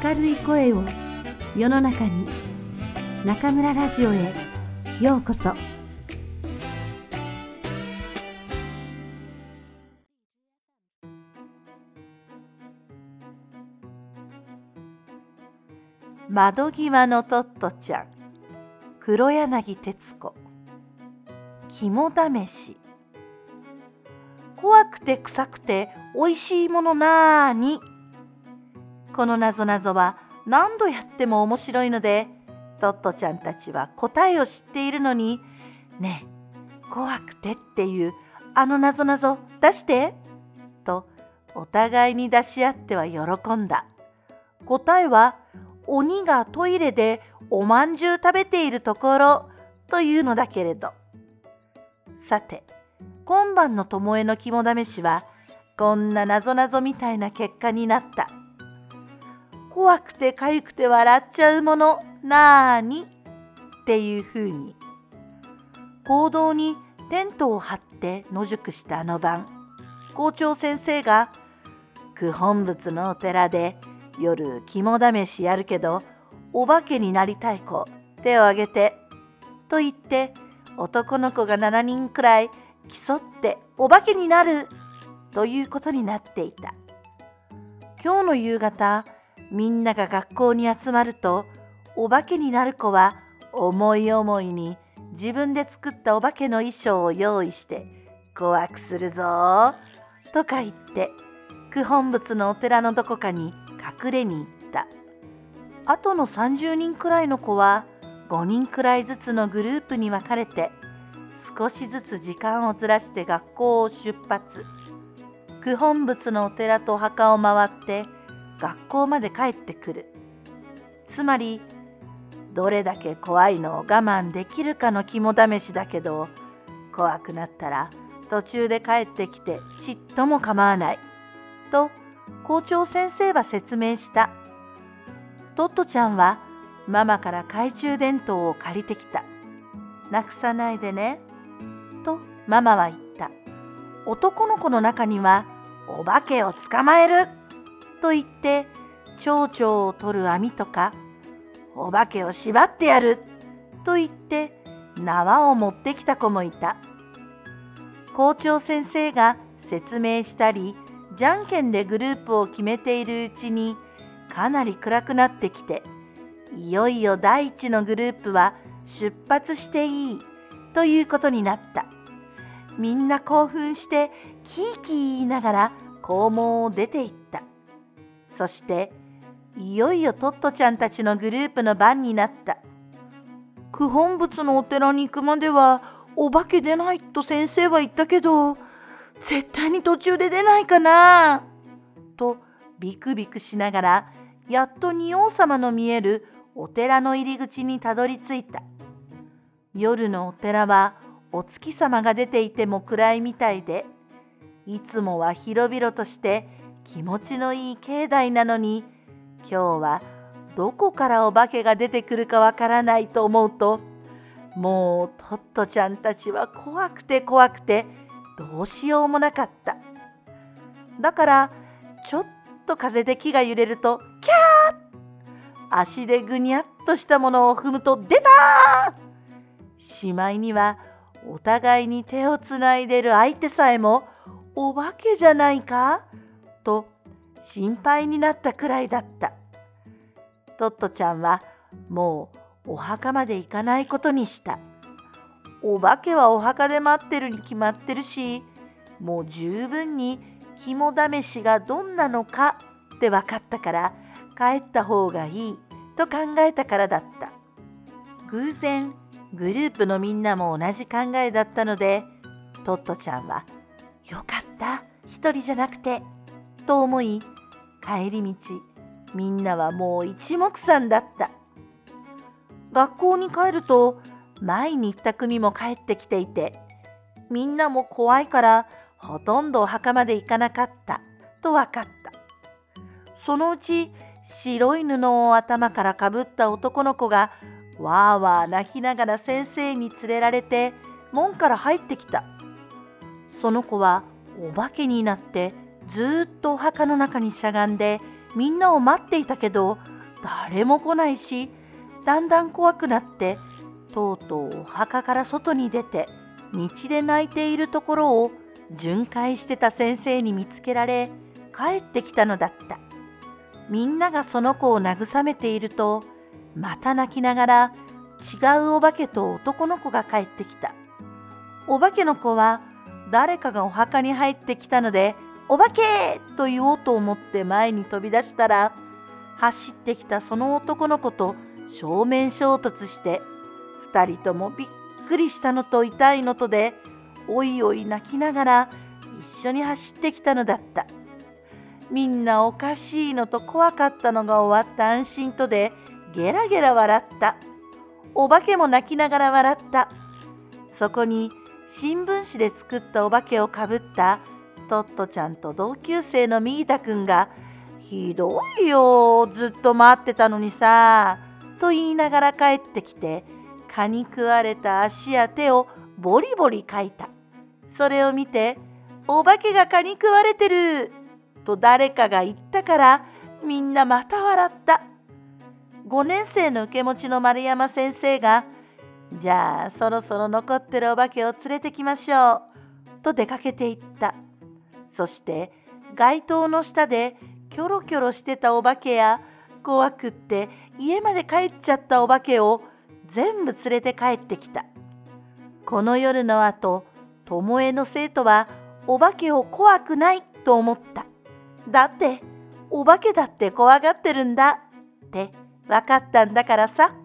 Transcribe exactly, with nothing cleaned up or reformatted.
明るい声を世の中に、中村ラジオへようこそ。窓際のトットちゃん、黒柳徹子。肝試し。怖くて臭くておいしいものなーに。このなぞなぞは何度やっても面白いので、トットちゃんたちは答えを知っているのに、ねえ、怖くてっていうあのなぞなぞ出してとお互いに出し合っては喜んだ。答えは鬼がトイレでおまんじゅう食べているところというのだけれど。さて、今晩のともえの肝試しはこんななぞなぞみたいな結果になった。怖くてかゆくて笑っちゃうものなーにっていうふうに、講堂にテントを張って野宿したあの晩、校長先生が九本仏のお寺で夜肝試しやるけどお化けになりたい子手を挙げてと言って、男の子がななにんくらい競ってお化けになるということになっていた。今日の夕方、みんなが学校に集まると、お化けになる子は思い思いに自分で作ったお化けの衣装を用意して、怖くするぞとか言って九本仏のお寺のどこかに隠れに行った。あとのさんじゅうにんくらいの子はごにんくらいずつのグループに分かれて、少しずつ時間をずらして学校を出発。九本仏のお寺とお墓を回って学校まで帰ってくる。つまり、どれだけ怖いのを我慢できるかの肝試しだけど、怖くなったら途中で帰ってきてちっとも構わないと校長先生は説明した。トットちゃんはママから懐中電灯を借りてきた。なくさないでねとママは言った。男の子の中にはお化けを捕まえると言って蝶々を取る網とか、お化けを縛ってやると言って縄を持ってきた子もいた。校長先生が説明したり、じゃんけんでグループを決めているうちにかなり暗くなってきて、いよいよ第一のグループは出発していいということになった。みんな興奮してキーキー言いながら校門を出ていった。そしていよいよトットちゃんたちのグループの番になった。九本仏のお寺に行くまではお化け出ないと先生は言ったけど、絶対に途中で出ないかなとビクビクしながら、やっと仁王様の見えるお寺の入り口にたどり着いた。夜のお寺はお月様が出ていても暗いみたいで、いつもは広々として気持ちのいい境内なのに、今日はどこからお化けが出てくるかわからないと思うと、もうトットちゃんたちは怖くて怖くてどうしようもなかった。だからちょっと風で木が揺れるとキャーッ、足でぐにゃっとしたものを踏むと出た。しまいにはお互いに手をつないでる相手さえもお化けじゃないかと心配になったくらいだった。トットちゃんはもうお墓まで行かないことにした。お化けはお墓で待ってるに決まってるし、もう十分に肝試しがどんなのかって分かったから、帰った方がいいと考えたからだった。偶然グループのみんなも同じ考えだったので、トットちゃんはよかった一人じゃなくてと思い、帰り道みんなはもう一目散だった。学校に帰ると前に行った組も帰ってきていて、みんなも怖いからほとんどお墓まで行かなかったと分かった。そのうち白い布を頭からかぶった男の子がわーわー泣きながら先生に連れられて門から入ってきた。その子はお化けになってずっとお墓の中にしゃがんでみんなを待っていたけど誰も来ないし、だんだん怖くなってとうとうお墓から外に出て道で泣いているところを巡回してた先生に見つけられ帰ってきたのだった。みんながその子を慰めていると、また泣きながら違うお化けと男の子が帰ってきた。お化けの子は誰かがお墓に入ってきたので、お化けと言おうと思って前に飛び出したら、走ってきたその男の子と正面衝突して、二人ともびっくりしたのと痛いのとで、おいおい泣きながら一緒に走ってきたのだった。みんなおかしいのと怖かったのが終わった安心とで、ゲラゲラ笑った。お化けも泣きながら笑った。そこに新聞紙で作ったお化けをかぶったトットちゃんと同級生のミータくんが、ひどいよ、ずっと待ってたのにさ、と言いながら帰ってきて、蚊に食われた足や手をボリボリかいた。それを見て、お化けが蚊に食われてる、と誰かが言ったから、みんなまた笑った。ごねん生の受け持ちの丸山先生が、じゃあそろそろ残ってるお化けを連れてきましょう、と出かけていった。そして街灯の下でキョロキョロしてたお化けや、怖くって家まで帰っちゃったお化けを全部連れて帰ってきた。この夜のあと、ともえの生徒はお化けを怖くないと思った。だってお化けだって怖がってるんだってわかったんだからさ。